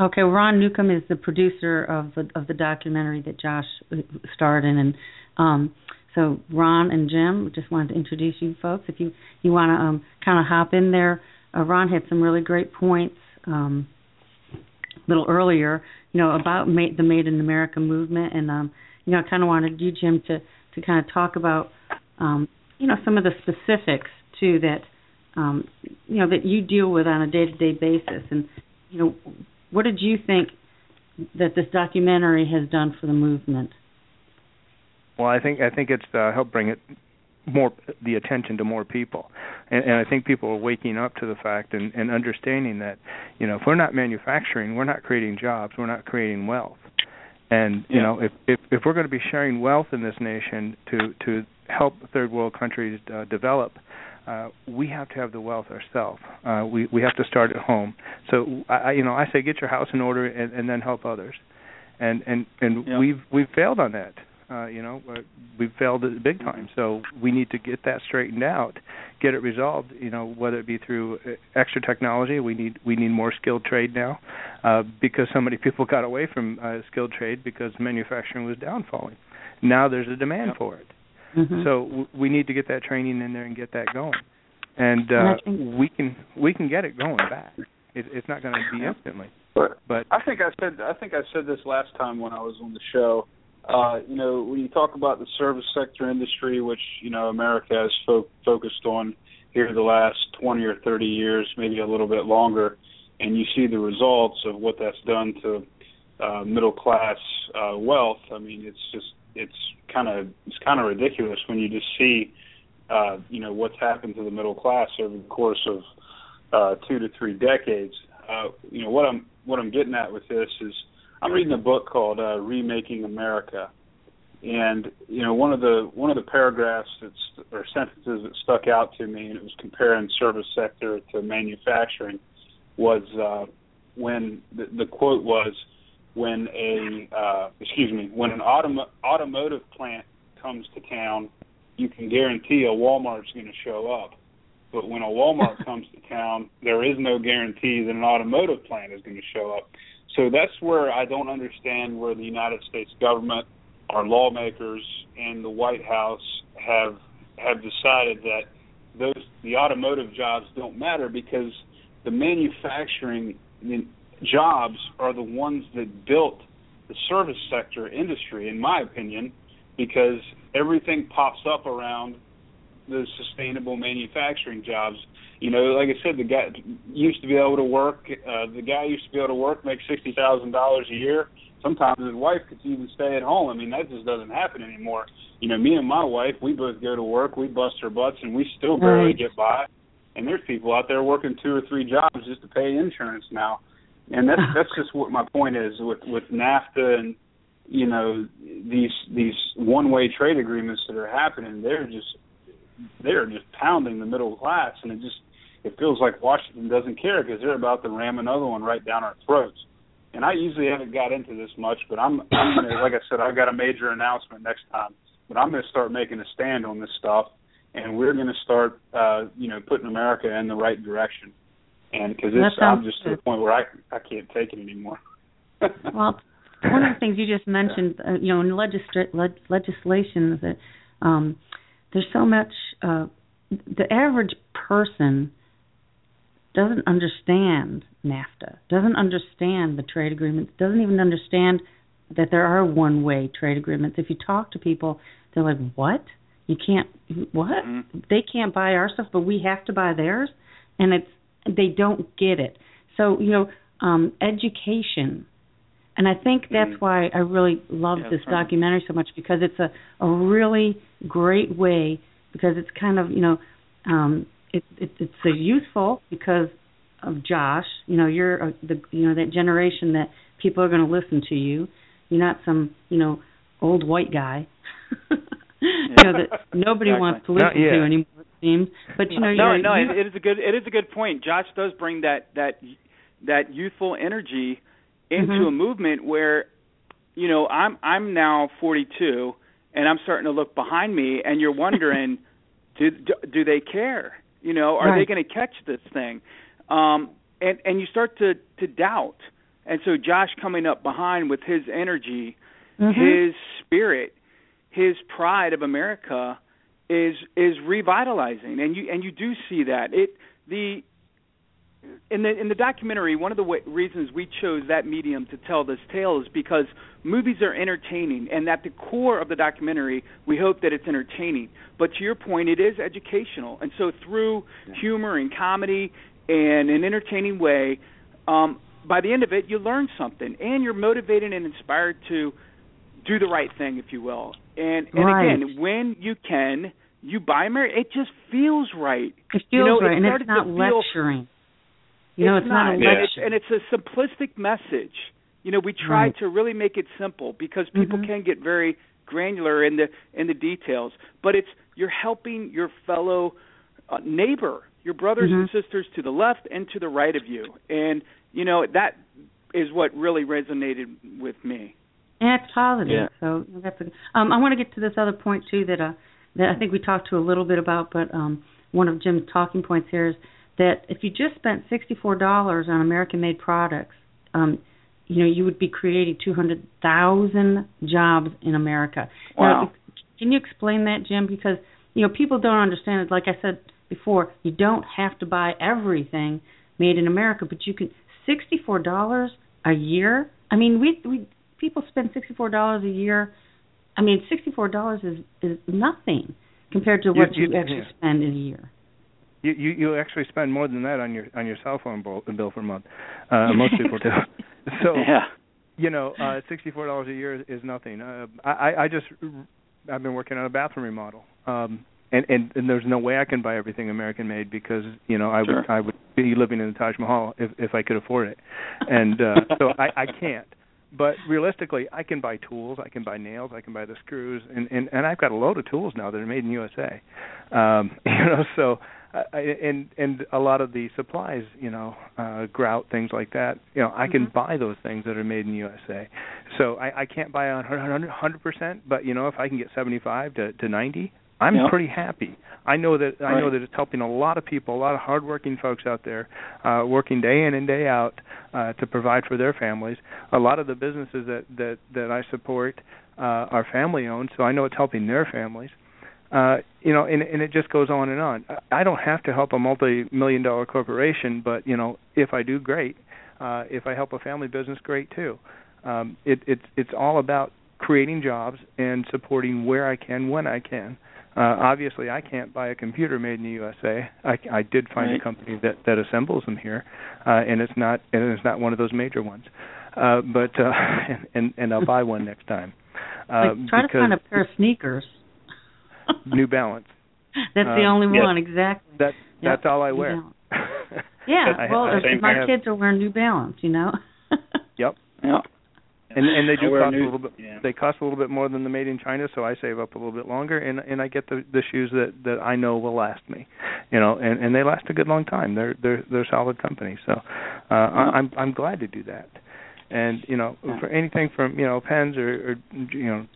Okay, Ron Newcomb is the producer of the documentary that Josh starred in, and so Ron and Jim, just wanted to introduce you folks. If you want to kind of hop in there, Ron had some really great points a little earlier, about the Made in America movement, and I kind of wanted you, Jim, to kind of talk about. Some of the specifics too that that you deal with on a day-to-day basis, and what did you think that this documentary has done for the movement? Well, I think it's helped bring it more the attention to more people, and I think people are waking up to the fact and understanding that if we're not manufacturing, we're not creating jobs, we're not creating wealth, and if we're going to be sharing wealth in this nation to help third world countries develop, we have to have the wealth ourselves. We have to start at home. So I say get your house in order and then help others. And we've failed on that. we've failed it big time. So we need to get that straightened out, get it resolved, whether it be through extra technology. We need more skilled trade now because so many people got away from skilled trade because manufacturing was downfalling. Now there's a demand for it. Mm-hmm. So we need to get that training in there and get that going. And we can get it going back. It's not going to be instantly. But I think I said this last time when I was on the show. When you talk about the service sector industry, which America has focused on here the last 20 or 30 years, maybe a little bit longer, and you see the results of what that's done to middle class wealth. I mean, it's kind of ridiculous when you just see what's happened to the middle class over the course of 2 to 3 decades. What I'm getting at with this is I'm reading a book called Remaking America, and one of the paragraphs or sentences that stuck out to me, and it was comparing service sector to manufacturing, was when the quote was when an automotive plant comes to town, you can guarantee a Walmart's going to show up. But when a Walmart comes to town, there is no guarantee that an automotive plant is going to show up. So that's where I don't understand where the United States government, our lawmakers, and the White House have decided that the automotive jobs don't matter, because the manufacturing jobs are the ones that built the service sector industry, in my opinion, because everything pops up around the sustainable manufacturing jobs. Like I said, the guy used to be able to work, make $60,000 a year. Sometimes his wife could even stay at home. I mean, that just doesn't happen anymore. Me and my wife, we both go to work, we bust our butts, and we still barely get by. And there's people out there working 2 or 3 jobs just to pay insurance now. And that's just what my point is with NAFTA and these one-way trade agreements that are happening. They're just pounding the middle class, and it feels like Washington doesn't care because they're about to ram another one right down our throats. And I usually haven't got into this much, but I'm gonna, like I said, I've got a major announcement next time. But I'm going to start making a stand on this stuff, and we're going to start putting America in the right direction. And because I'm just to the point where I can't take it anymore. Well, one of the things you just mentioned, in legislation that. There's so much, the average person doesn't understand NAFTA, doesn't understand the trade agreements, doesn't even understand that there are one-way trade agreements. If you talk to people, they're like, what? You can't, what? Mm-hmm. They can't buy our stuff, but we have to buy theirs? And they don't get it. So, education. And I think that's why I really love this documentary so much, because it's a really great way, because it's kind of, it's a useful because of Josh. You're that generation that people are going to listen to you. You're not some, old white guy, that nobody wants to listen to anymore, it seems. But, it is a good point. Josh does bring that youthful energy into a movement where, I'm now 42 and I'm starting to look behind me, and you're wondering, do they care? Are they going to catch this thing? And you start to doubt. And so Josh coming up behind with his energy, his spirit, his pride of America is revitalizing, and you do see that In the documentary, one of the reasons we chose that medium to tell this tale is because movies are entertaining, and at the core of the documentary, we hope that it's entertaining. But to your point, it is educational. And so through humor and comedy and an entertaining way, by the end of it, you learn something, and you're motivated and inspired to do the right thing, if you will. And again, when you can, you buy America. It just feels right. It feels right, and it's not lecturing. It's a simplistic message. We try to really make it simple, because people can get very granular in the details. But you're helping your fellow neighbor, your brothers and sisters to the left and to the right of you, and that is what really resonated with me. And it's positive. Yeah. So that's a, I want to get to this other point, too, that I think we talked to a little bit about, but one of Jim's talking points here is that if you just spent $64 on American-made products, you know, you would be creating 200,000 jobs in America. Wow. Now, can you explain that, Jim? Because, you know, people don't understand it. Like I said before, you don't have to buy everything made in America, but you can $64 a year. I mean, we people spend $64 a year. I mean, $64 is nothing compared to what you actually spend in a year. You actually spend more than that on your cell phone bill per month. Most people do. So, yeah. You know, $64 a year is nothing. I've been working on a bathroom remodel, and there's no way I can buy everything American made because you know I would be living in the Taj Mahal if I could afford it, and so I can't. But realistically, I can buy tools, I can buy nails, I can buy the screws, and I've got a load of tools now that are made in the USA. You know, so and a lot of the supplies, you know, grout, things like that. You know, I can buy those things that are made in the USA. So I can't buy 100%, but you know, if I can get 75 to 90, I'm pretty happy. I know that it's helping a lot of people, a lot of hardworking folks out there, working day in and day out to provide for their families. A lot of the businesses that I support are family owned, so I know it's helping their families. You know, and it just goes on and on. I don't have to help a multi-million-dollar corporation, but you know, if I do, great. If I help a family business, great too. It's all about creating jobs and supporting where I can, when I can. Obviously, I can't buy a computer made in the USA. I did find a company that assembles them here, and it's not one of those major ones. But I'll buy one next time. Try to find a pair of sneakers. New Balance. That's the only one, exactly. That's all I wear. Yeah, well, my kids are wearing New Balance, you know. Yep. And they do cost a little bit. Yeah. They cost a little bit more than the made in China, so I save up a little bit longer, and I get the shoes that I know will last me, you know, and they last a good long time. They're solid company, so I'm glad to do that. And you know, for anything from you know pens or you know.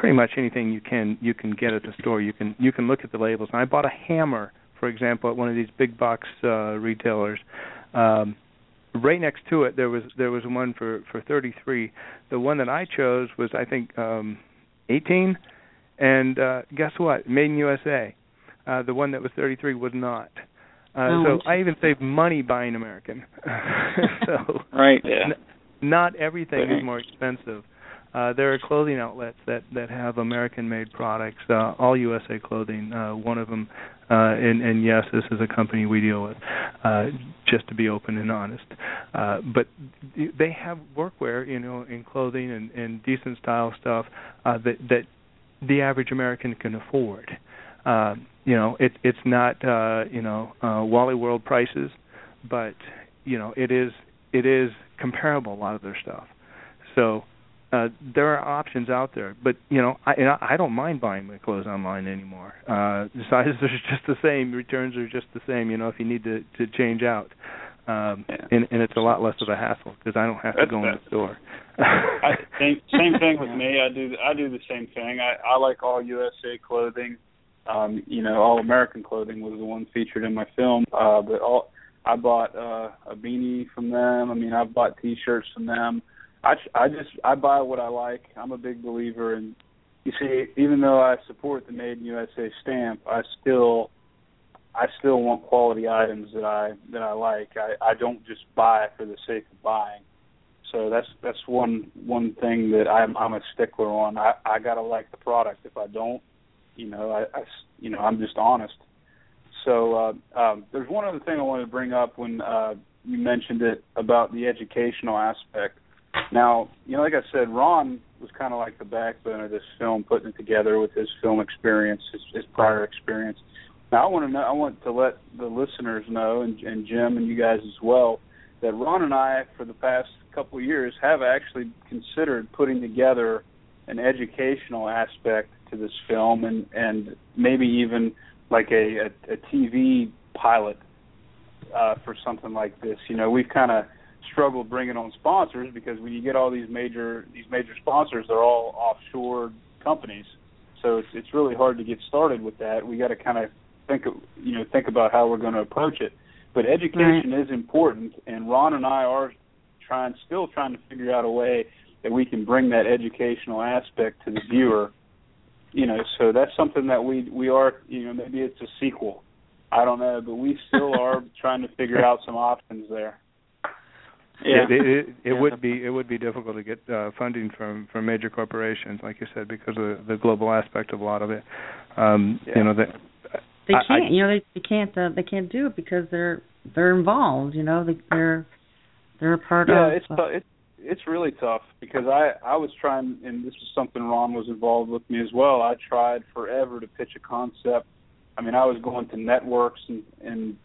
Pretty much anything you can get at the store. You can look at the labels. And I bought a hammer, for example, at one of these big box retailers. Right next to it, there was one for $33. The one that I chose was I think $18. And guess what? Made in USA. The one that was $33 was not. So I even saved money buying American. So right. Yeah. Not everything is more expensive. There are clothing outlets that have American-made products, all USA Clothing, one of them. And yes, this is a company we deal with, just to be open and honest. But they have workwear, you know, and clothing and decent style stuff that the average American can afford. You know, it's not, you know, Wally World prices, but, you know, it is comparable, a lot of their stuff. So... there are options out there, but you know, I don't mind buying my clothes online anymore. The sizes are just the same, returns are just the same. You know, if you need to change out, and it's a lot less of a hassle because I don't have to go in the store. Same thing with me. I do the same thing. I like all USA Clothing. You know, All American Clothing was the one featured in my film, but I bought a beanie from them. I mean, I bought T-shirts from them. I buy what I like. I'm a big believer, and you see, even though I support the Made in USA stamp, I still want quality items that I like. I don't just buy for the sake of buying. So that's one thing that I'm a stickler on. I gotta like the product. If I don't, you know, I'm just honest. So there's one other thing I wanted to bring up when you mentioned it about the educational aspect. Now, you know, like I said, Ron was kind of like the backbone of this film, putting it together with his film experience, his prior experience. Now, I want to let the listeners know, and Jim and you guys as well, that Ron and I, for the past couple of years, have actually considered putting together an educational aspect to this film, and maybe even like a TV pilot for something like this. You know, we've kind of struggle bringing on sponsors, because when you get all these major sponsors, they're all offshore companies. So it's really hard to get started with that. We got to kind of think about how we're going to approach it. But education is important, and Ron and I are still trying to figure out a way that we can bring that educational aspect to the viewer. So that's something that we are, maybe it's a sequel. I don't know, but we still are trying to figure out some options there. Yeah. It would be difficult to get funding from major corporations, like you said, because of the global aspect of a lot of it. They can't do it because they're involved. They're a part of. Yeah, it's really tough, because I was trying, and this is something Ron was involved with me as well. I tried forever to pitch a concept. I mean, I was going to networks and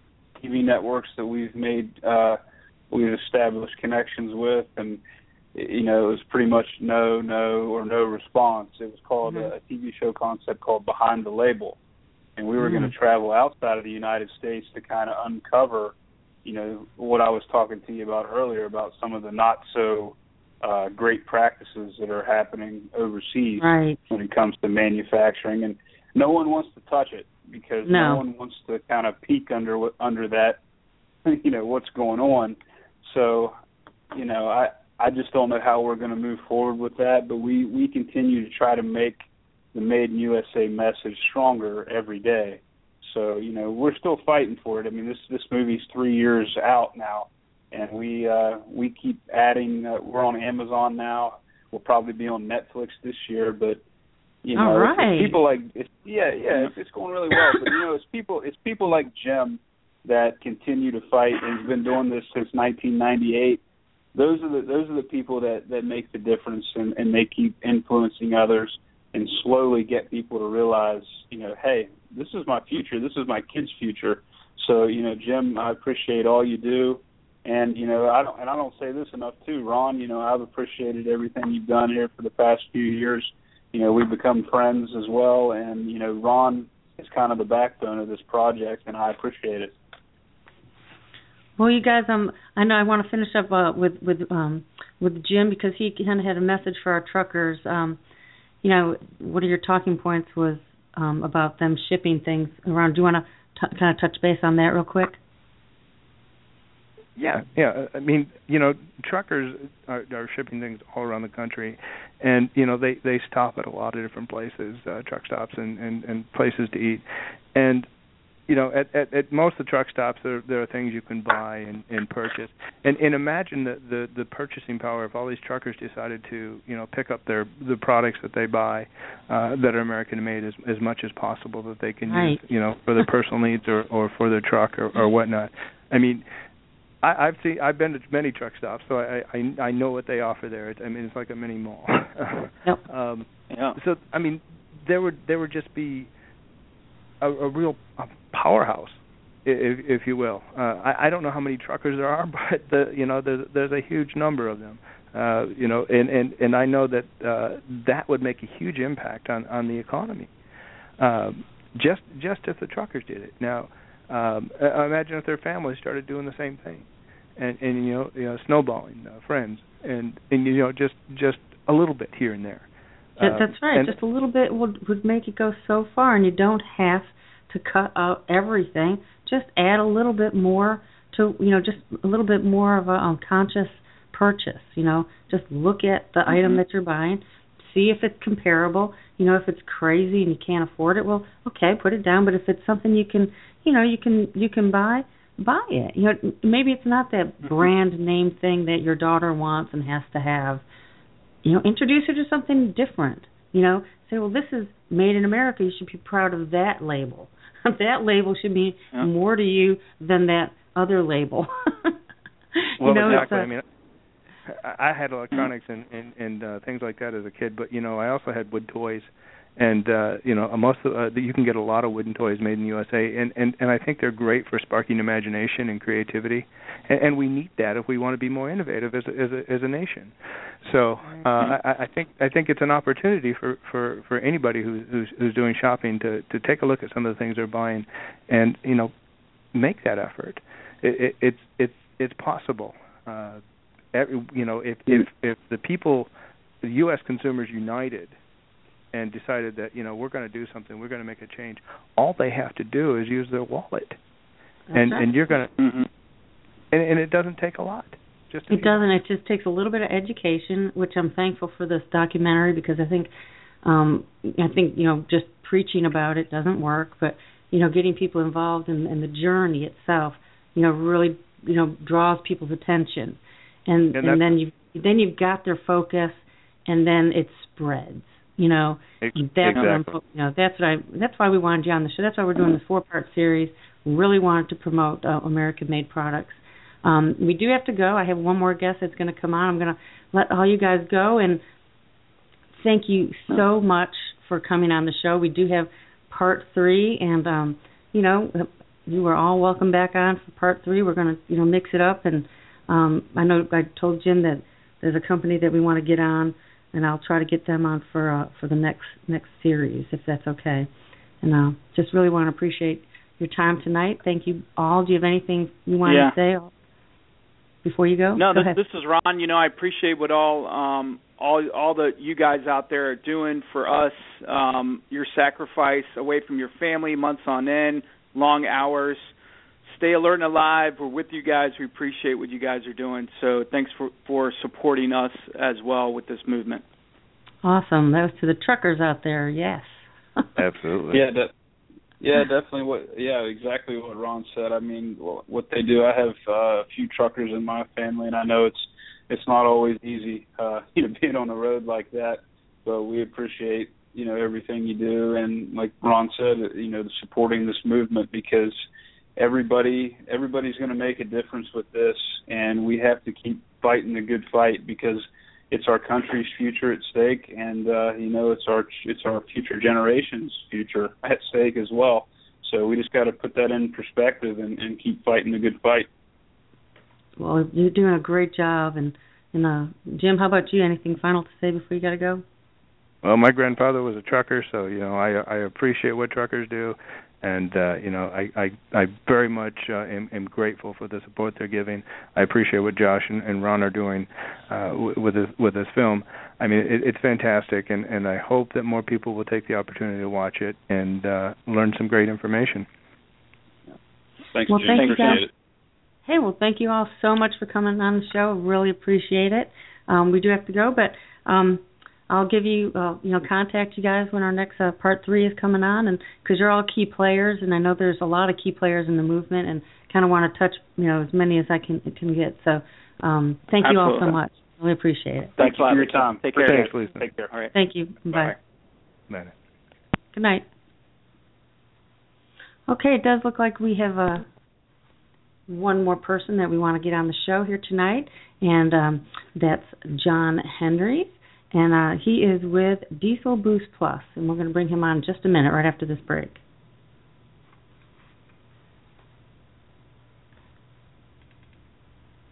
TV networks that we've made. We've established connections with, and it was pretty much no or no response. It was called a TV show concept called Behind the Label, and we were going to travel outside of the United States to kind of uncover, what I was talking to you about earlier, about some of the not so great practices that are happening overseas when it comes to manufacturing, and no one wants to touch it because no one wants to kind of peek under that, what's going on. So, I just don't know how we're going to move forward with that, but we continue to try to make the Made in USA message stronger every day. So, we're still fighting for it. I mean, this movie's 3 years out now, and we keep adding. We're on Amazon now. We'll probably be on Netflix this year, but it's people like it's going really well. But it's people like Jim that continue to fight and has been doing this since 1998. Those are the people that make the difference, and they keep influencing others and slowly get people to realize, hey, this is my future. This is my kid's future. So, Jim, I appreciate all you do. And, I don't say this enough too, Ron, I've appreciated everything you've done here for the past few years. We've become friends as well. And, Ron is kind of the backbone of this project, and I appreciate it. Well, you guys, I know I want to finish up with Jim, because he kind of had a message for our truckers. One of your talking points was about them shipping things around. Do you want to kind of touch base on that real quick? Yeah. I mean, truckers are shipping things all around the country, and they stop at a lot of different places, truck stops and places to eat, and. At most of the truck stops, there are things you can buy and purchase. And imagine the purchasing power if all these truckers decided to, pick up the products that they buy that are American-made as much as possible that they can use, for their personal needs or for their truck or whatnot. I mean, I've been to many truck stops, so I know what they offer there. It's like a mini mall. Yep. So, there would just be a real powerhouse, if you will. I don't know how many truckers there are, but there's a huge number of them. And I know that that would make a huge impact on the economy. Just if the truckers did it. Now, imagine if their families started doing the same thing, and snowballing friends, and just a little bit here and there. That's right. Just a little bit would make it go so far, and you don't have to cut out everything. Just add a little bit more to, just a little bit more of a conscious purchase. Just look at the item that you're buying, see if it's comparable. If it's crazy and you can't afford it, well, okay, put it down. But if it's something you can buy it. Maybe it's not that brand name thing that your daughter wants and has to have. Introduce her to something different. Say, well, this is made in America. You should be proud of that label. That label should mean more to you than that other label. Well, exactly. I had electronics and things like that as a kid, but I also had wood toys, and you can get a lot of wooden toys made in the USA, and I think they're great for sparking imagination and creativity, and we need that if we want to be more innovative as a nation. So I think it's an opportunity for anybody who's doing shopping to take a look at some of the things they're buying, and make that effort. It's possible. you know, if the people, the U.S. consumers united and decided that, you know, we're going to do something, we're going to make a change, all they have to do is use their wallet. And you're going to, and it doesn't take a lot. It just takes a little bit of education, which I'm thankful for this documentary, because I think you know, just preaching about it doesn't work, but, you know, getting people involved in the journey itself, you know, really, you know, draws people's attention, and then you've got their focus, and then it spreads. You know, that's why we wanted you on the show. That's why we're doing this 4-part series. We really wanted to promote American-made products. We do have to go. I have one more guest that's going to come on. I'm going to let all you guys go, and thank you so much for coming on the show. We do have part 3, and you know, you are all welcome back on for part 3. We're going to, you know, mix it up, and I know I told Jim that there's a company that we want to get on, and I'll try to get them on for the next series, if that's okay. And just really want to appreciate your time tonight. Thank you all. Do you have anything you want to say before you go? No, this is Ron. You know, I appreciate what all the you guys out there are doing for us. Your sacrifice away from your family, months on end, long hours. Stay alert and alive. We're with you guys. We appreciate what you guys are doing. So thanks for supporting us as well with this movement. Awesome. That was to the truckers out there. Yes. Absolutely. Yeah. Yeah, definitely. Exactly what Ron said. I mean, what they do. I have a few truckers in my family, and I know it's not always easy, you know, being on the road like that. But we appreciate, you know, everything you do, and like Ron said, you know, supporting this movement, because everybody's going to make a difference with this, and we have to keep fighting the good fight, because it's our country's future at stake, and you know, it's our future generation's future at stake as well. So we just got to put that in perspective and keep fighting the good fight. Well, you're doing a great job, and Jim, how about you? Anything final to say before you got to go? Well, my grandfather was a trucker, so you know, I appreciate what truckers do. And, you know, I very much am grateful for the support they're giving. I appreciate what Josh and Ron are doing with this film. I mean, it's fantastic, and I hope that more people will take the opportunity to watch it and learn some great information. Thanks, Jim. Appreciate it. Hey, well, thank you all so much for coming on the show. Really appreciate it. We do have to go, but I'll give you, you know, contact you guys when our next part 3 is coming on, and because you're all key players, and I know there's a lot of key players in the movement, and kind of want to touch, you know, as many as I can get. So, thank you all so much. Really appreciate it. Thanks a lot for your time. Take care. Thanks, Lisa. Take care. All right. Thank you. Bye. Bye. Good night. Okay, it does look like we have one more person that we want to get on the show here tonight, and that's John Henrys. And he is with Diesel Boost Plus, and we're going to bring him on in just a minute right after this break.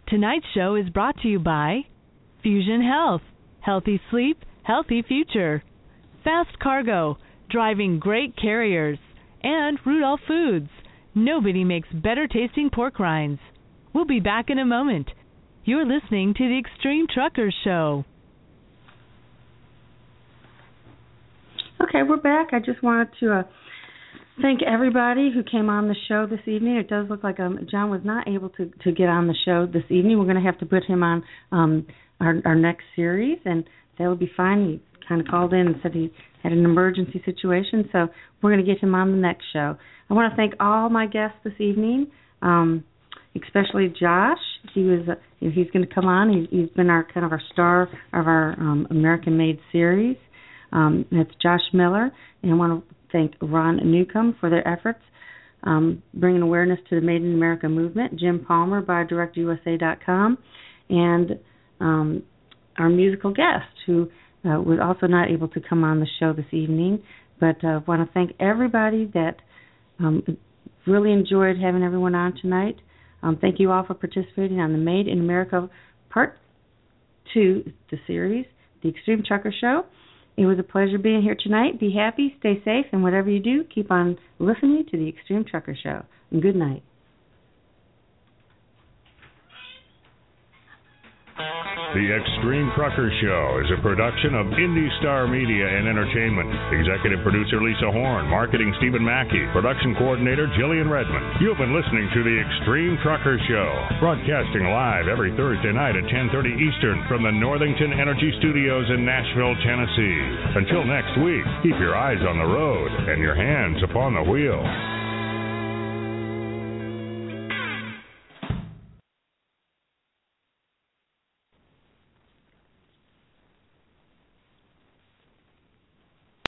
Tonight's show is brought to you by Fusion Health, Healthy Sleep, Healthy Future, Fast Cargo, Driving Great Carriers, and Rudolph Foods. Nobody makes better-tasting pork rinds. We'll be back in a moment. You're listening to the Extreme Truckers Show. Okay, we're back. I just wanted to thank everybody who came on the show this evening. It does look like John was not able to get on the show this evening. We're going to have to put him on our next series, and that would be fine. He kind of called in and said he had an emergency situation, so we're going to get him on the next show. I want to thank all my guests this evening, especially Josh. He's going to come on. He's been our star of our American-made series. That's Josh Miller, and I want to thank Ron Newcomb for their efforts bringing awareness to the Made in America movement, Jim Palmer, Buy Direct USA.com, and our musical guest who was also not able to come on the show this evening, but I want to thank everybody that really enjoyed having everyone on tonight. Thank you all for participating on the Made in America Part 2 of the series, The Extreme Trucker Show. It was a pleasure being here tonight. Be happy, stay safe, and whatever you do, keep on listening to the Extreme Trucker Show. And good night. The Extreme Truckers Show is a production of Indy Star Media and Entertainment. Executive producer Lisa Horn, marketing Stephen Mackey, production coordinator Jillian Redmond. You've been listening to The Extreme Truckers Show, broadcasting live every Thursday night at 10:30 Eastern from the Northington Energy Studios in Nashville, Tennessee. Until next week, keep your eyes on the road and your hands upon the wheel.